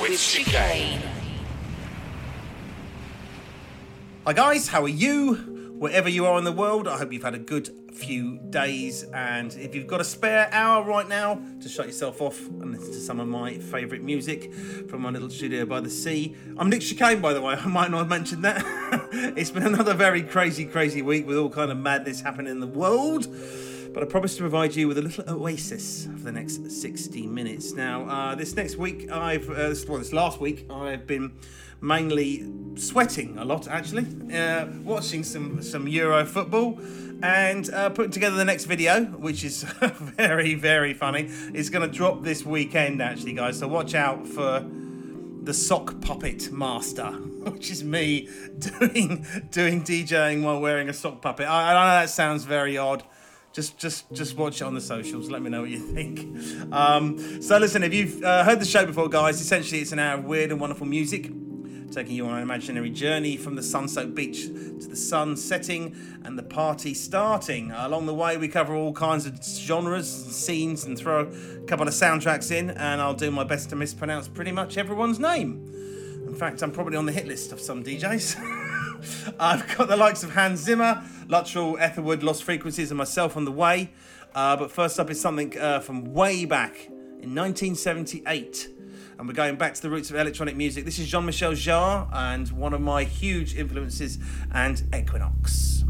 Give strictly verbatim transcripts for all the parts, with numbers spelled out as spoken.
With Chicane. Hi guys, how are you? Wherever you are in the world, I hope you've had a good few days, and if you've got a spare hour right now to shut yourself off and listen to some of my favourite music from my little studio by the sea. I'm Nick Chicane, by the way, I might not have mentioned that. It's been another very crazy, crazy week with all kind of madness happening in the world. But I promise to provide you with a little oasis for the next sixty minutes. Now, uh, this next week, I've uh, this, well, this last week, I've been mainly sweating a lot, actually, uh, watching some some Euro football and uh, putting together the next video, which is very, very funny. It's going to drop this weekend, actually, guys. So watch out for the sock puppet master, which is me doing doing DJing while wearing a sock puppet. I, I know that sounds very odd. Just just, just watch it on the socials. Let me know what you think. Um, so listen, if you've uh, heard the show before, guys, essentially it's an hour of weird and wonderful music, taking you on an imaginary journey from the sun-soaked beach to the sun setting and the party starting. Along the way, we cover all kinds of genres and scenes and throw a couple of soundtracks in, and I'll do my best to mispronounce pretty much everyone's name. In fact, I'm probably on the hit list of some D Js. I've got the likes of Hans Zimmer, Luttrell, Etherwood, Lost Frequencies and myself on the way. Uh, but first up is something uh, from way back in nineteen seventy-eight. And we're going back to the roots of electronic music. This is Jean-Michel Jarre and one of my huge influences, and Equinox.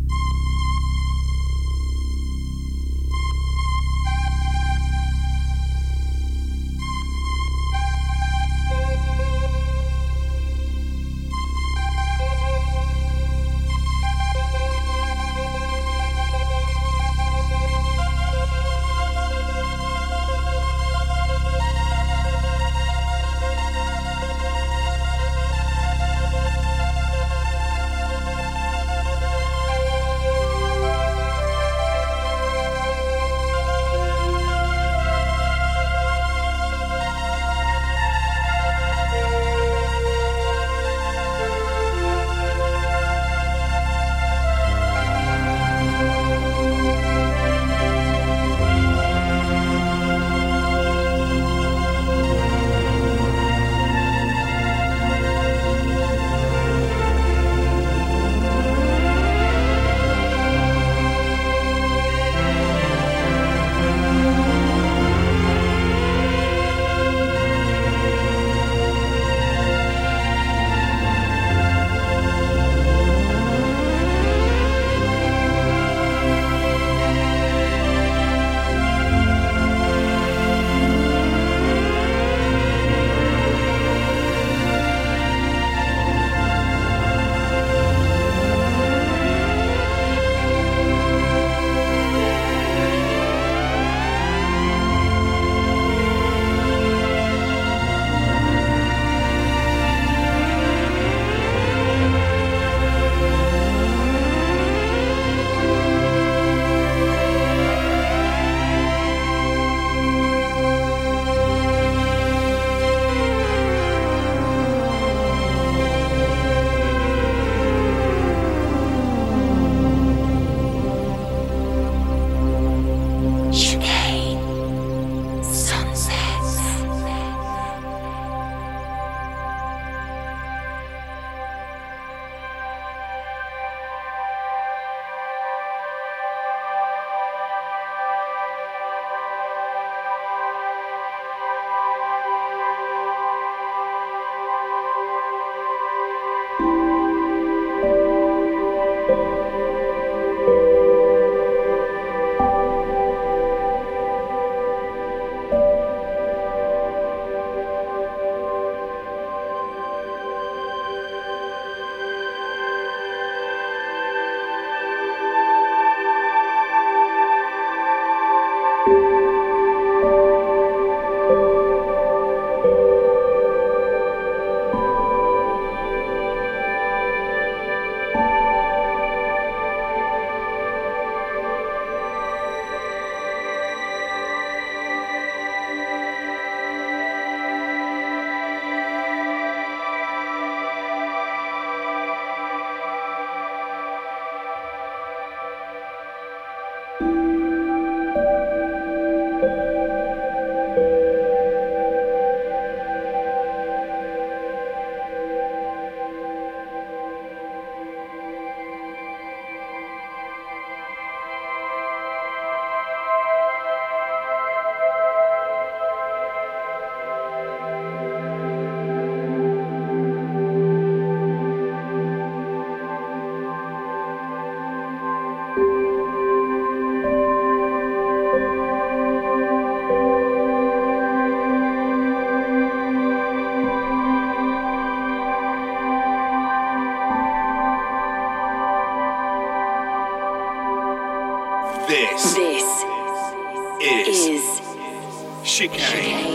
Chicane. Chicane.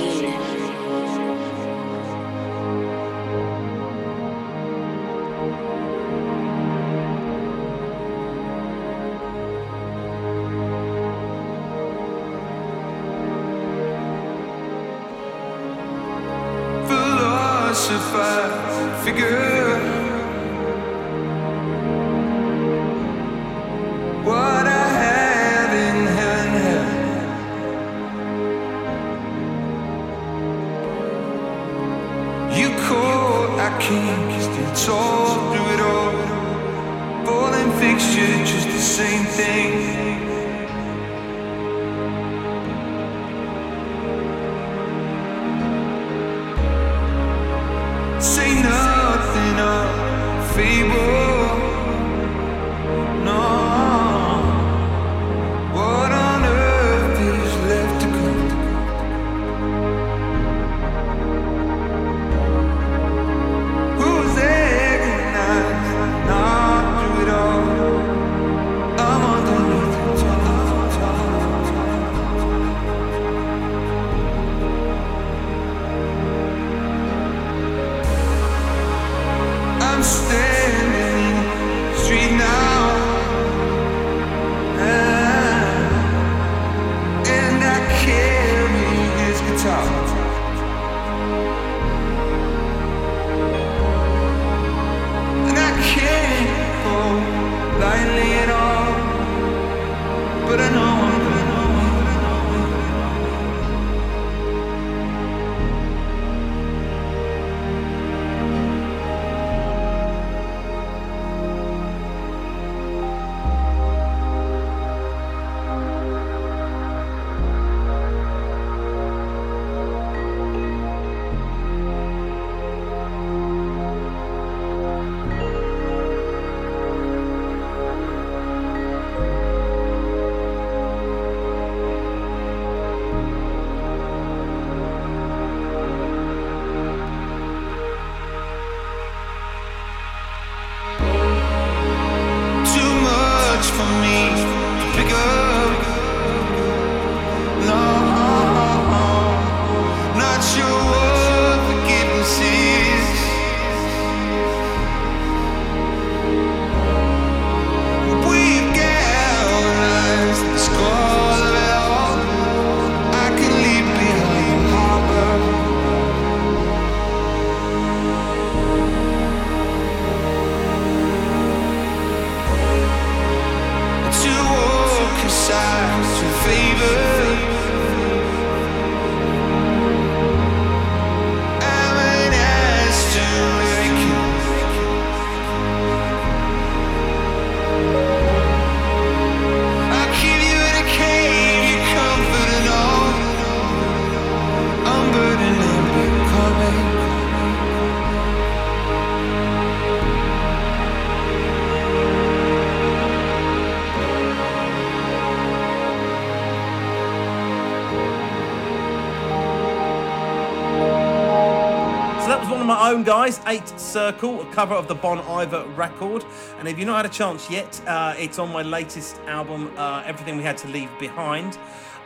Guys, Eight Circle, a cover of the Bon Iver record, and if you've not had a chance yet, uh, it's on my latest album, uh, Everything We Had to Leave Behind,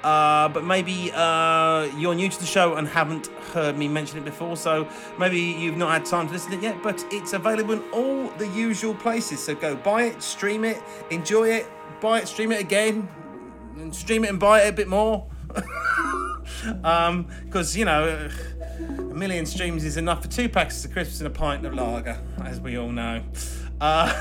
uh, but maybe uh, you're new to the show and haven't heard me mention it before, so maybe you've not had time to listen to it yet, but it's available in all the usual places, so go buy it, stream it, enjoy it, buy it, stream it again, and stream it and buy it a bit more, um, because, you know... A million streams is enough for two packs of crisps and a pint of lager, as we all know. Uh,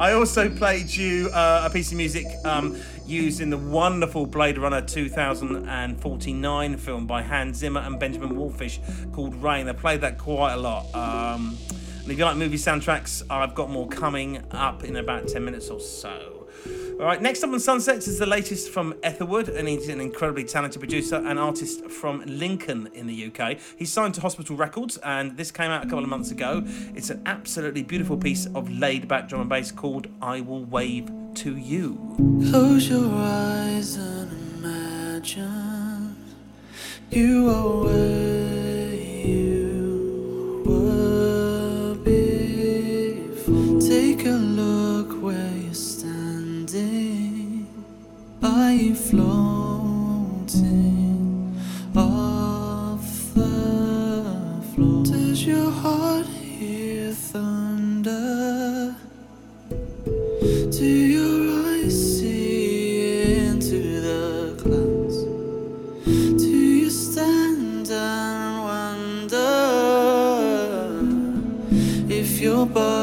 I also played you uh, a piece of music um, used in the wonderful Blade Runner two thousand forty-nine film by Hans Zimmer and Benjamin Wallfisch called Rain. I played that quite a lot. Um, and if you like movie soundtracks, I've got more coming up in about ten minutes or so. All right, next up on Sunsets is the latest from Etherwood, and he's an incredibly talented producer and artist from Lincoln in the U K. He's signed to Hospital Records, and this came out a couple of months ago. It's an absolutely beautiful piece of laid-back drum and bass called I Will Wave to You. Close your eyes and imagine you are where you were before. Take a look where you stand. Are you floating? Are Thank you.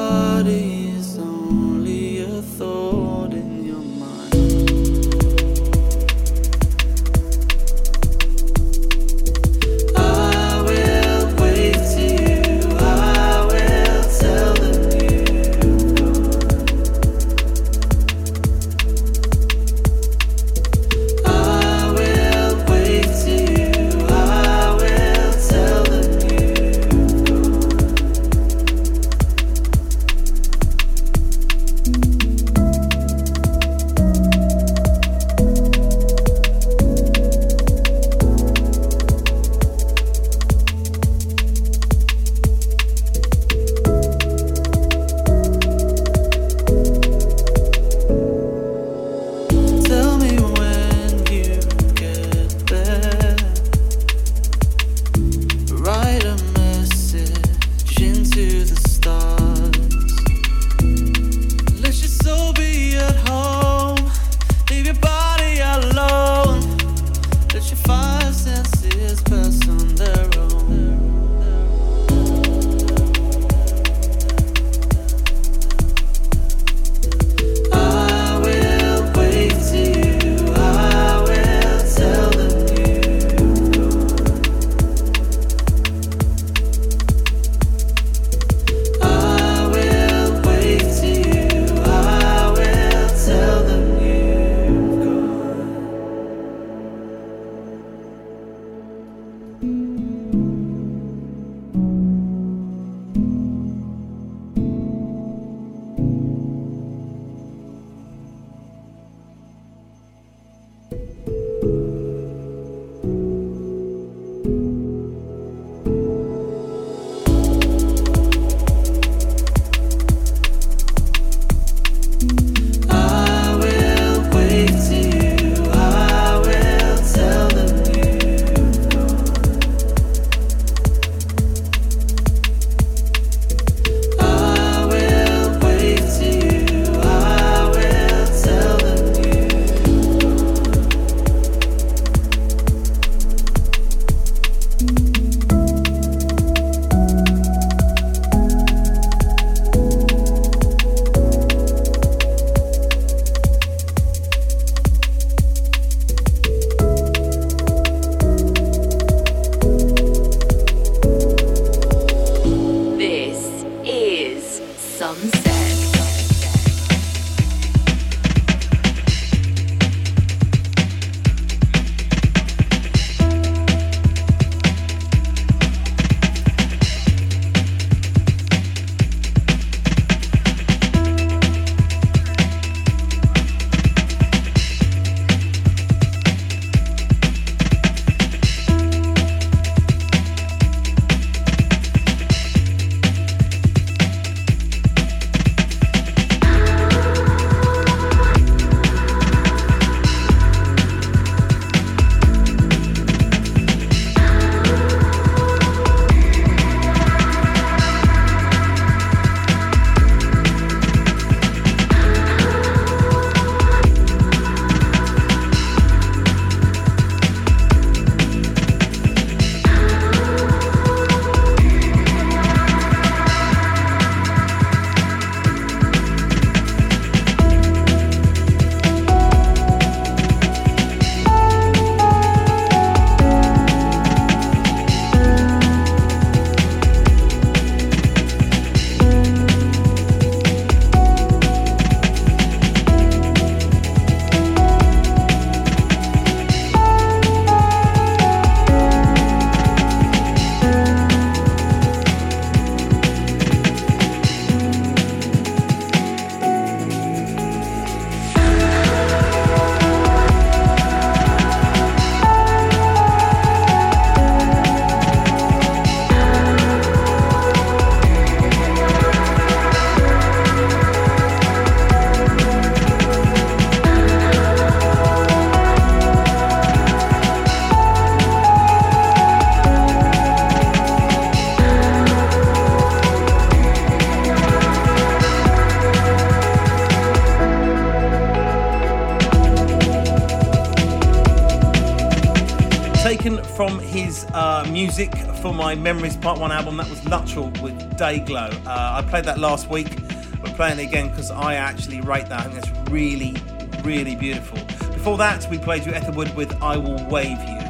from his uh, Music for My Memories Part one album. That was Luttrell with Dayglo. Uh, I played that last week. We're playing it again because I actually rate that. I think that's really, really beautiful. Before that, we played you Etherwood with I Will Wave You.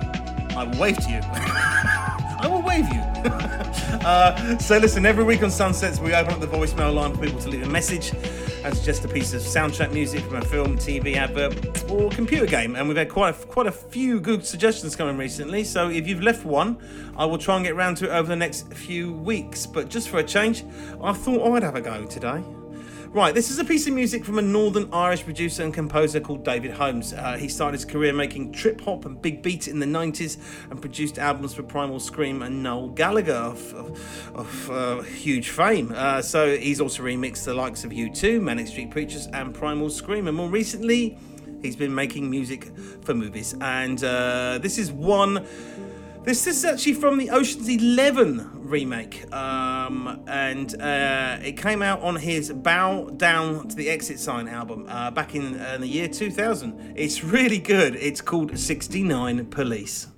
I Will Wave to You. I Will Wave You. uh, so listen, every week on Sunsets, we open up the voicemail line for people to leave a message and suggest a piece of soundtrack music from a film, T V, advert, or computer game. And we've had quite a, quite a few good suggestions coming recently. So if you've left one, I will try and get round to it over the next few weeks. But just for a change, I thought I'd have a go today. Right, this is a piece of music from a Northern Irish producer and composer called David Holmes. Uh, he started his career making trip-hop and big beat in the nineties and produced albums for Primal Scream and Noel Gallagher of, of, of uh, huge fame. Uh, so he's also remixed the likes of U two, Manic Street Preachers and Primal Scream. And more recently, he's been making music for movies. And uh, this is one... This, this is actually from the Ocean's Eleven remake, um, and uh, it came out on his Bow Down to the Exit Sign album uh, back in, uh, in the year two thousand. It's really good. It's called sixty-nine Police.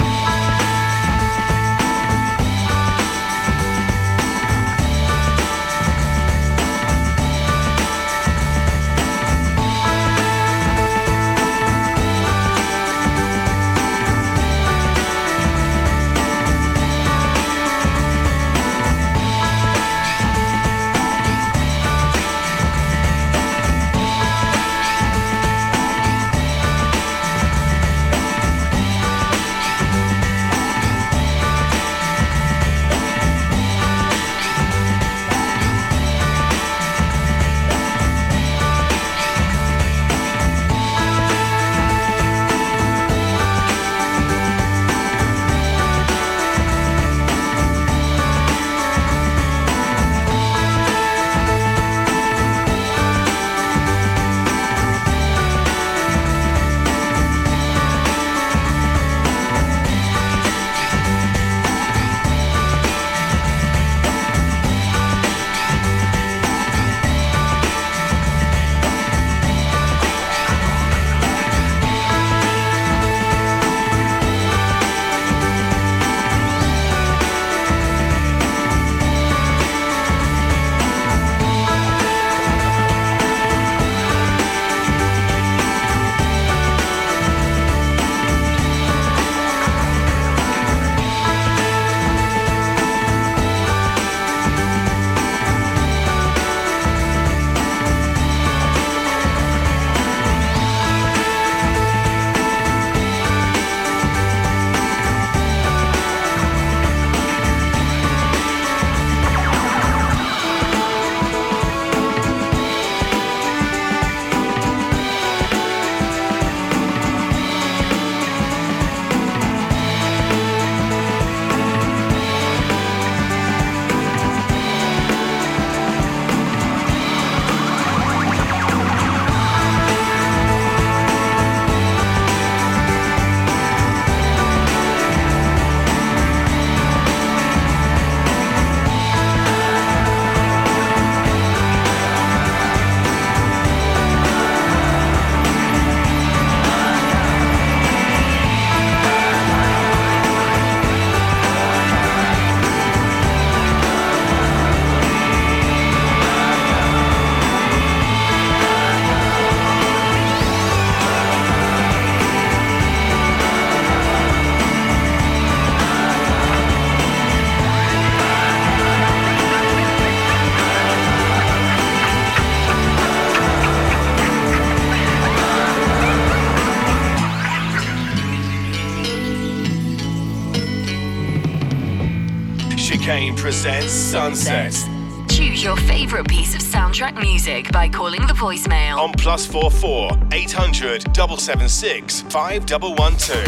Presents Sunsets. Choose your favourite piece of soundtrack music by calling the voicemail on plus four four eight hundred double seven six five double one two.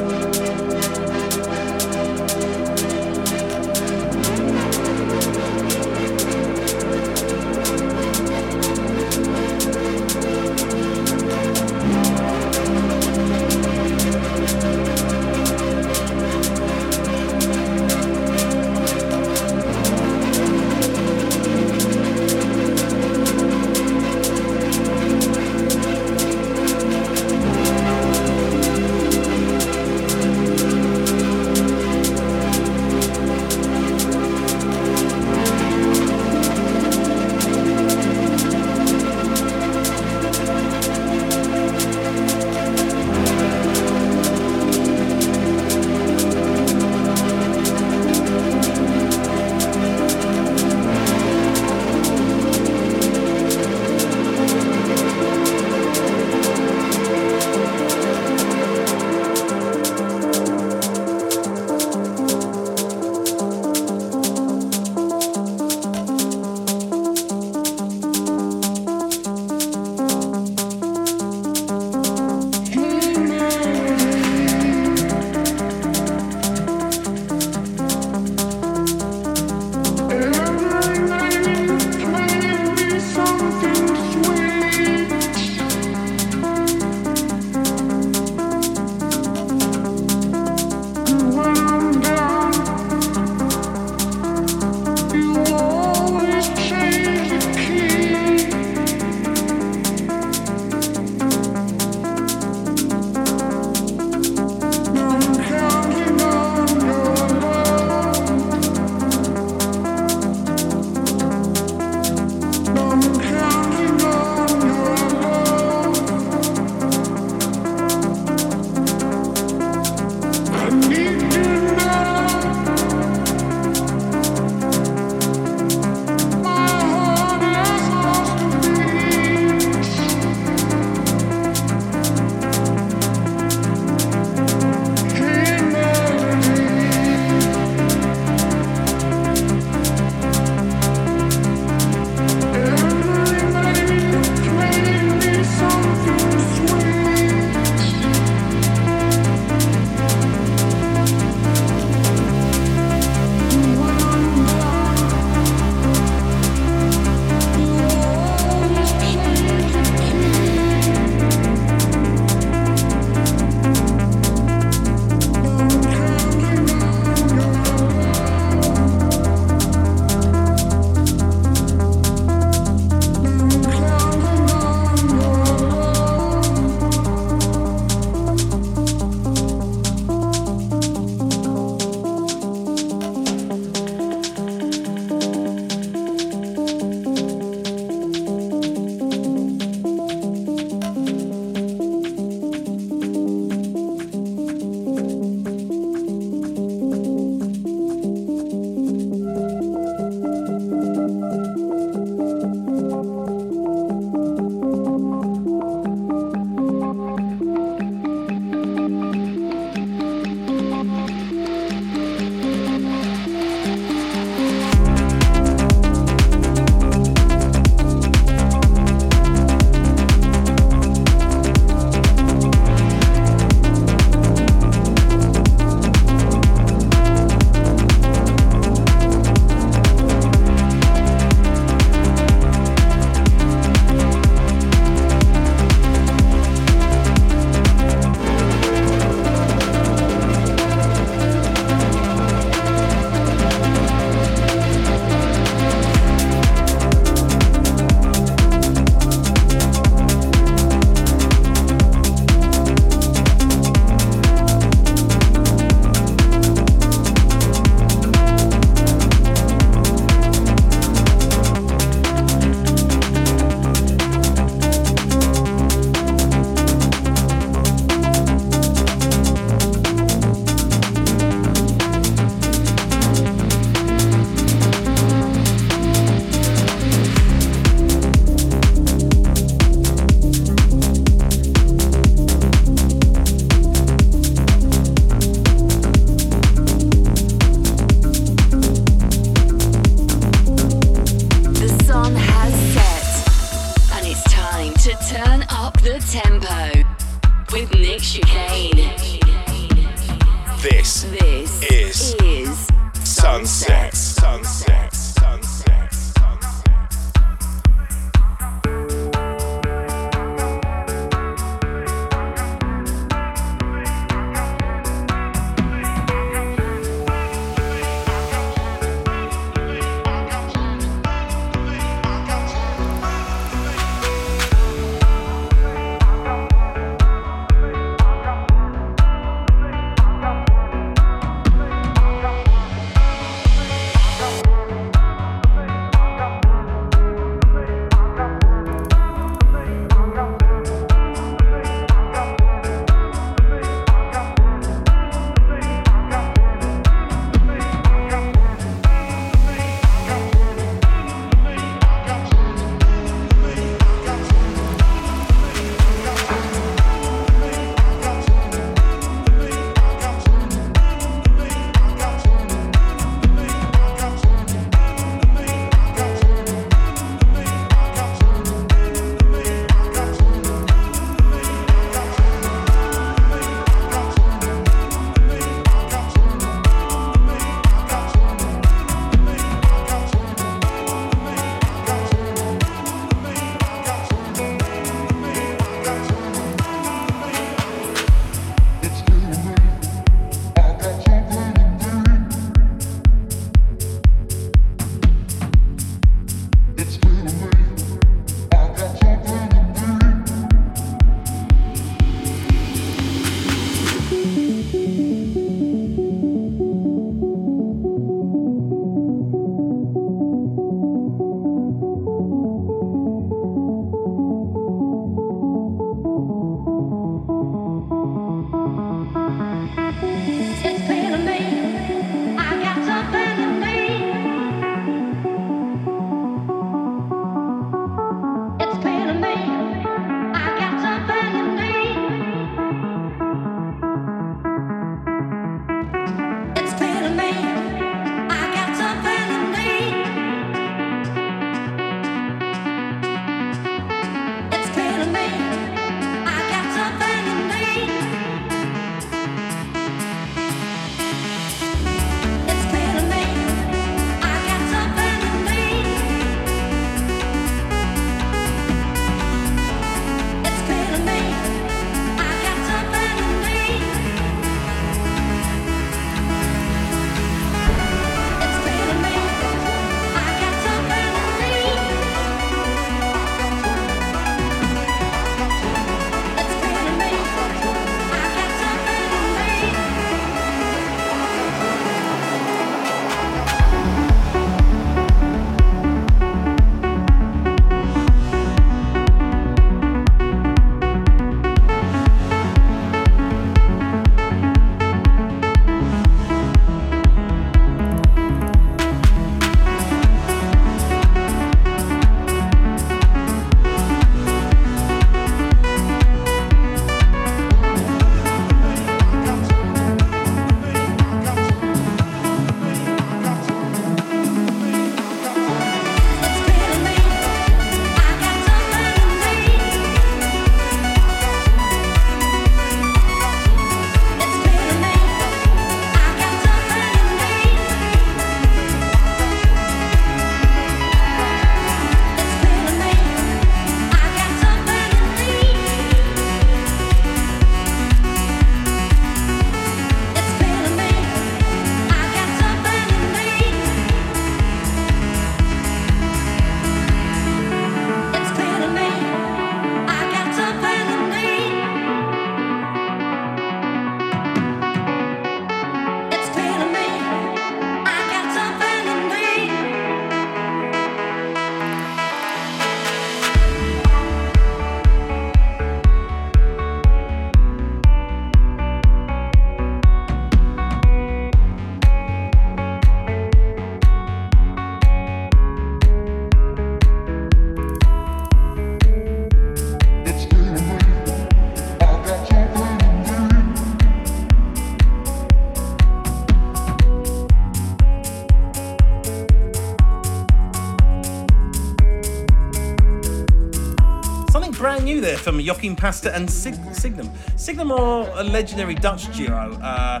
something new there from Joachim Pastor and Sig- Signum. Signum are a legendary Dutch duo, uh,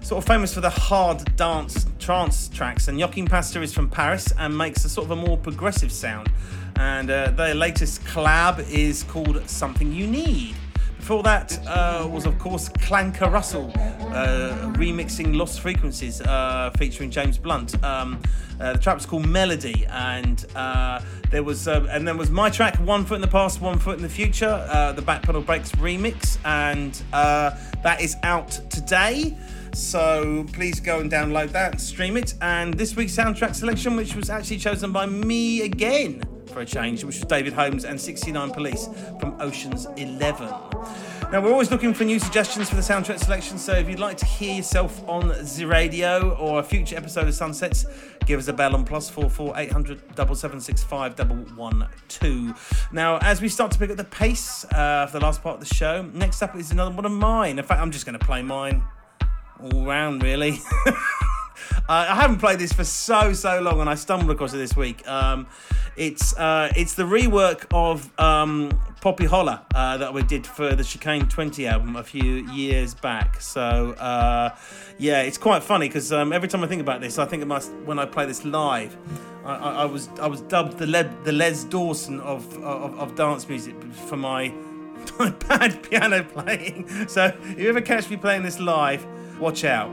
sort of famous for the hard dance trance tracks, and Joachim Pastor is from Paris and makes a sort of a more progressive sound. And uh, their latest collab is called Something You Need. Before that uh, was, of course, Clanker Russell uh, remixing Lost Frequencies uh, featuring James Blunt. Um, uh, the track was called Melody, and uh, there was uh, and then was my track One Foot in the Past, One Foot in the Future, uh, the Backpedal Breaks remix, and uh, that is out today. So please go and download that, stream it. And this week's soundtrack selection, which was actually chosen by me again, for a change, which was David Holmes and sixty-nine Police from Ocean's Eleven. Now, we're always looking for new suggestions for the soundtrack selection, so if you'd like to hear yourself on the radio or a future episode of Sunsets, give us a bell on plus four four eight hundred double seven six five double one two. Now, as we start to pick up the pace uh, for the last part of the show, next up is another one of mine. In fact, I'm just going to play mine all round, really. Uh, I haven't played this for so, so long, and I stumbled across it this week. Um, it's uh, it's the rework of um, Poppy Holler uh, that we did for the Chicane twenty album a few years back. So, uh, yeah, it's quite funny, because um, every time I think about this, I think it must, when I play this live, I, I, I was I was dubbed the, Le- the Les Dawson of, of, of dance music for my, my bad piano playing. So if you ever catch me playing this live, watch out.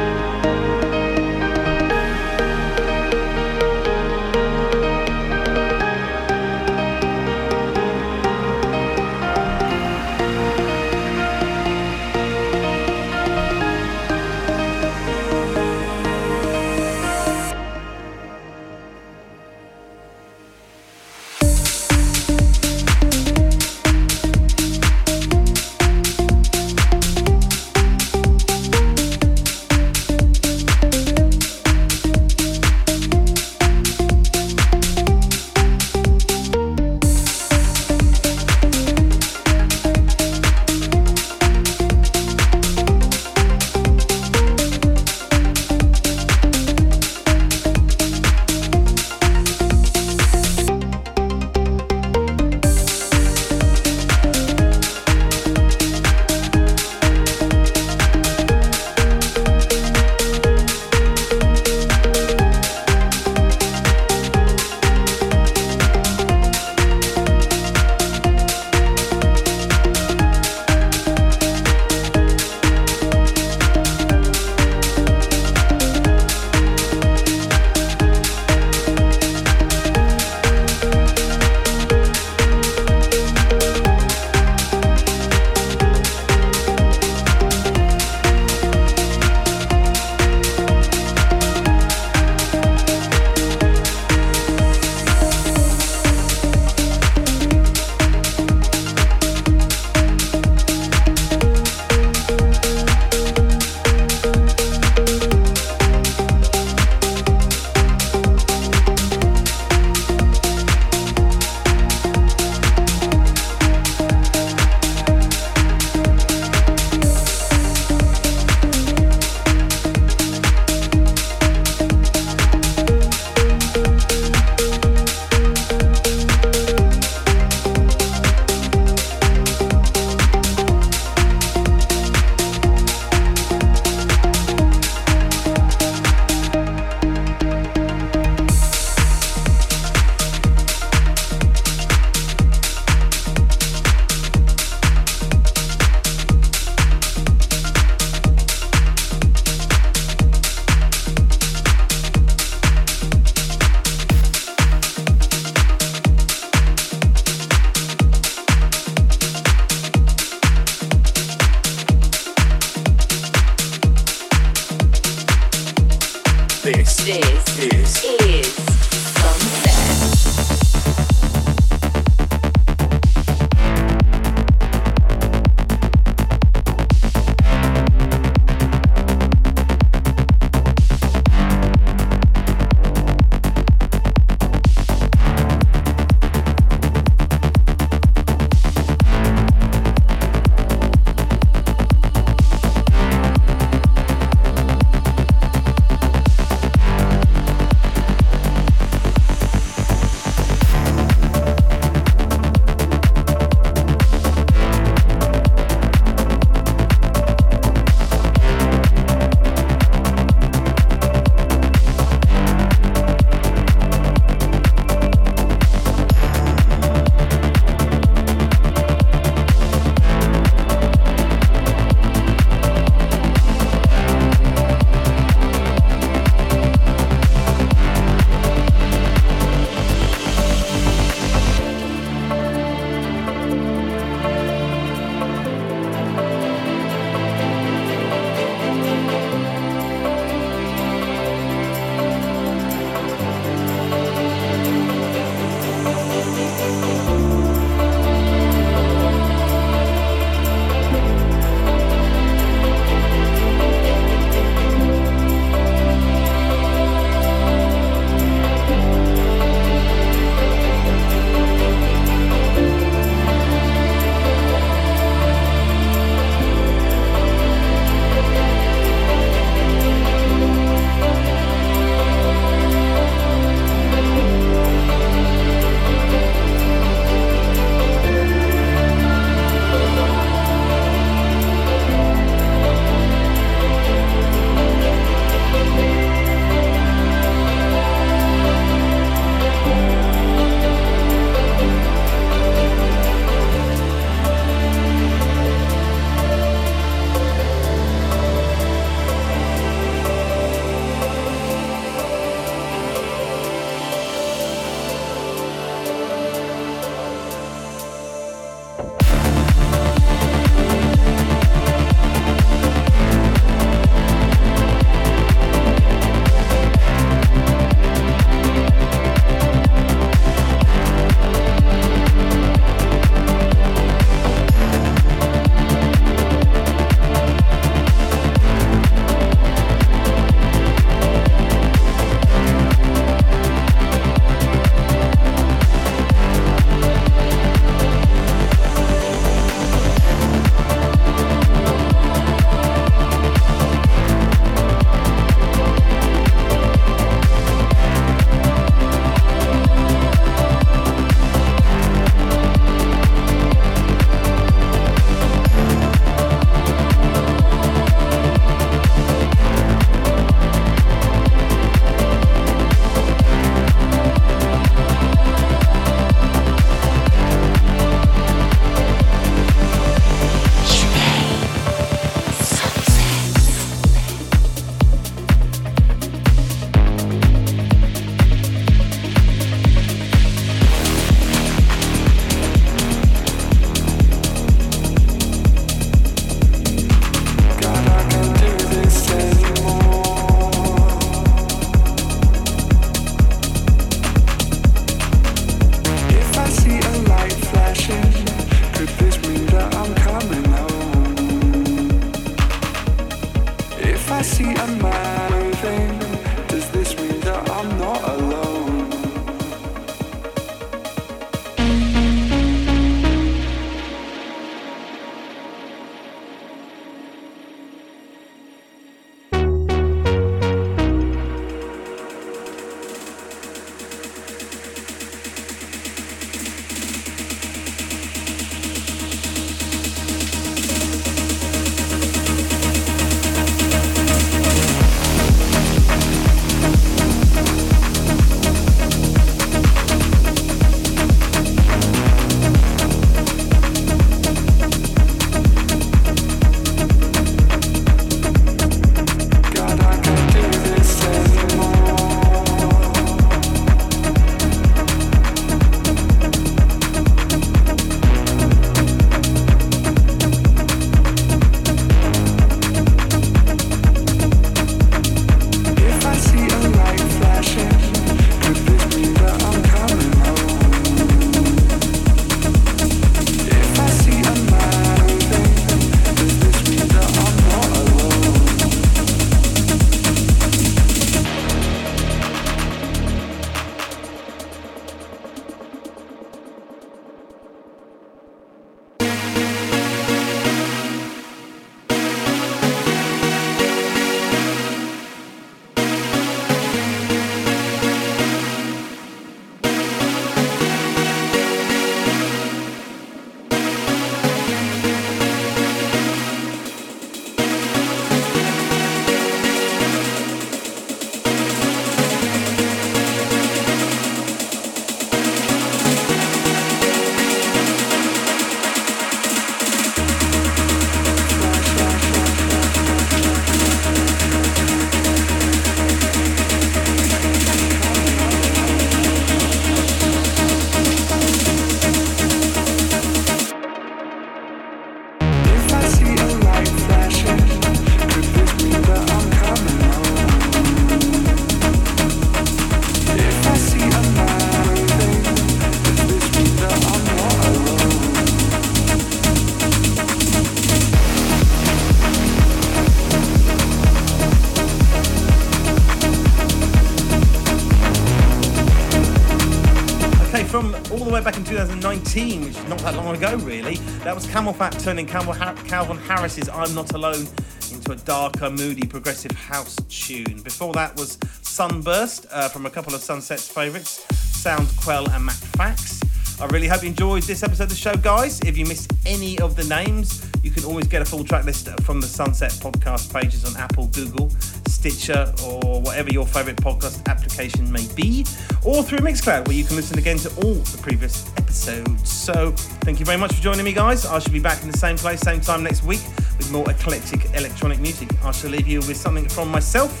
the way back in two thousand nineteen, which is not that long ago really. That was CamelPhat turning Calvin Harris's I'm Not Alone into a darker, moody, progressive house tune. Before that was Sunburst uh, from a couple of Sunset's favourites, Sound Quell and Matt Fax. I really hope you enjoyed this episode of the show, guys. If you missed any of the names, you can always get a full track list from the Sunset podcast pages on Apple, Google, Stitcher, or whatever your favourite podcast application may be, or through Mixcloud, where you can listen again to all the previous episodes. So thank you very much for joining me, guys. I shall be back in the same place, same time next week with more eclectic electronic music. I shall leave you with something from myself,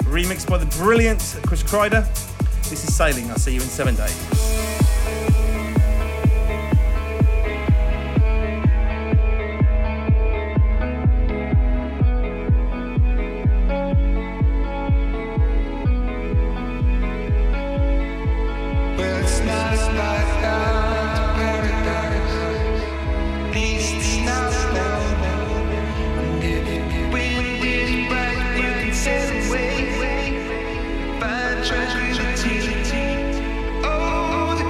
remixed by the brilliant Chris Kreider. This is Sailing. I'll see you in seven days. Treasuries and tears. Oh, the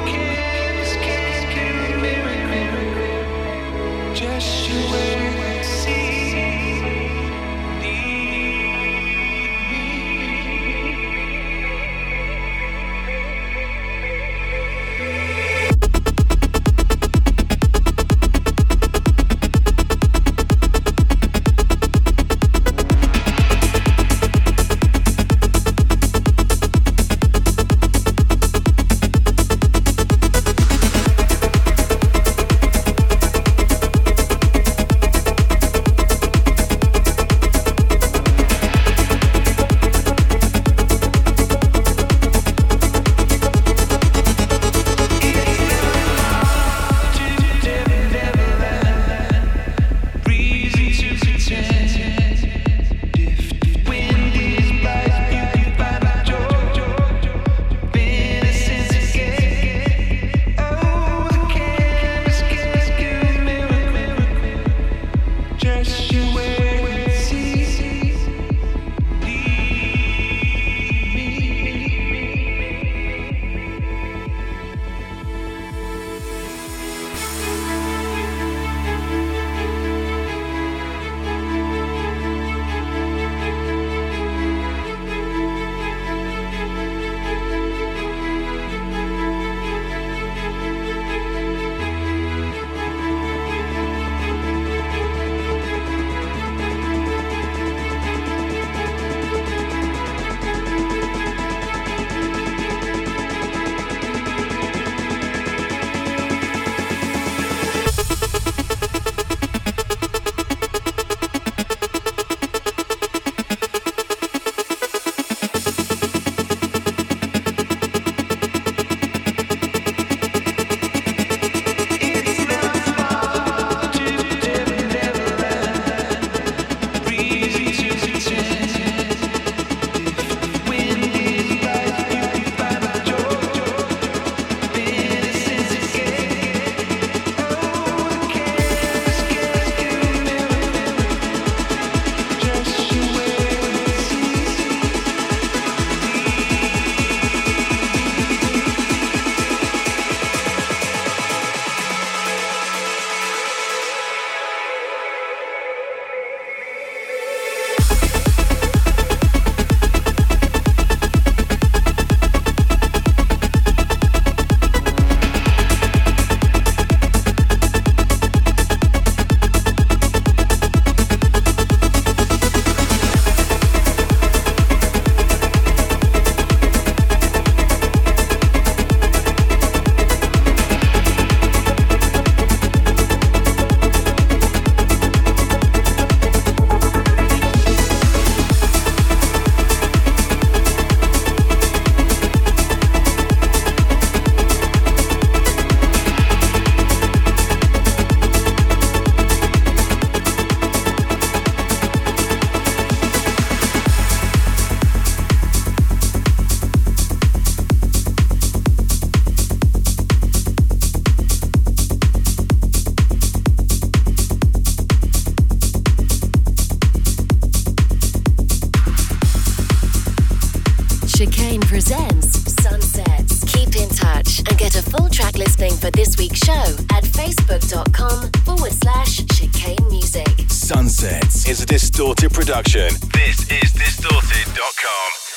for this week's show at facebook.com forward slash chicane music. Sunsets is a Distorted production. This is distorted dot com.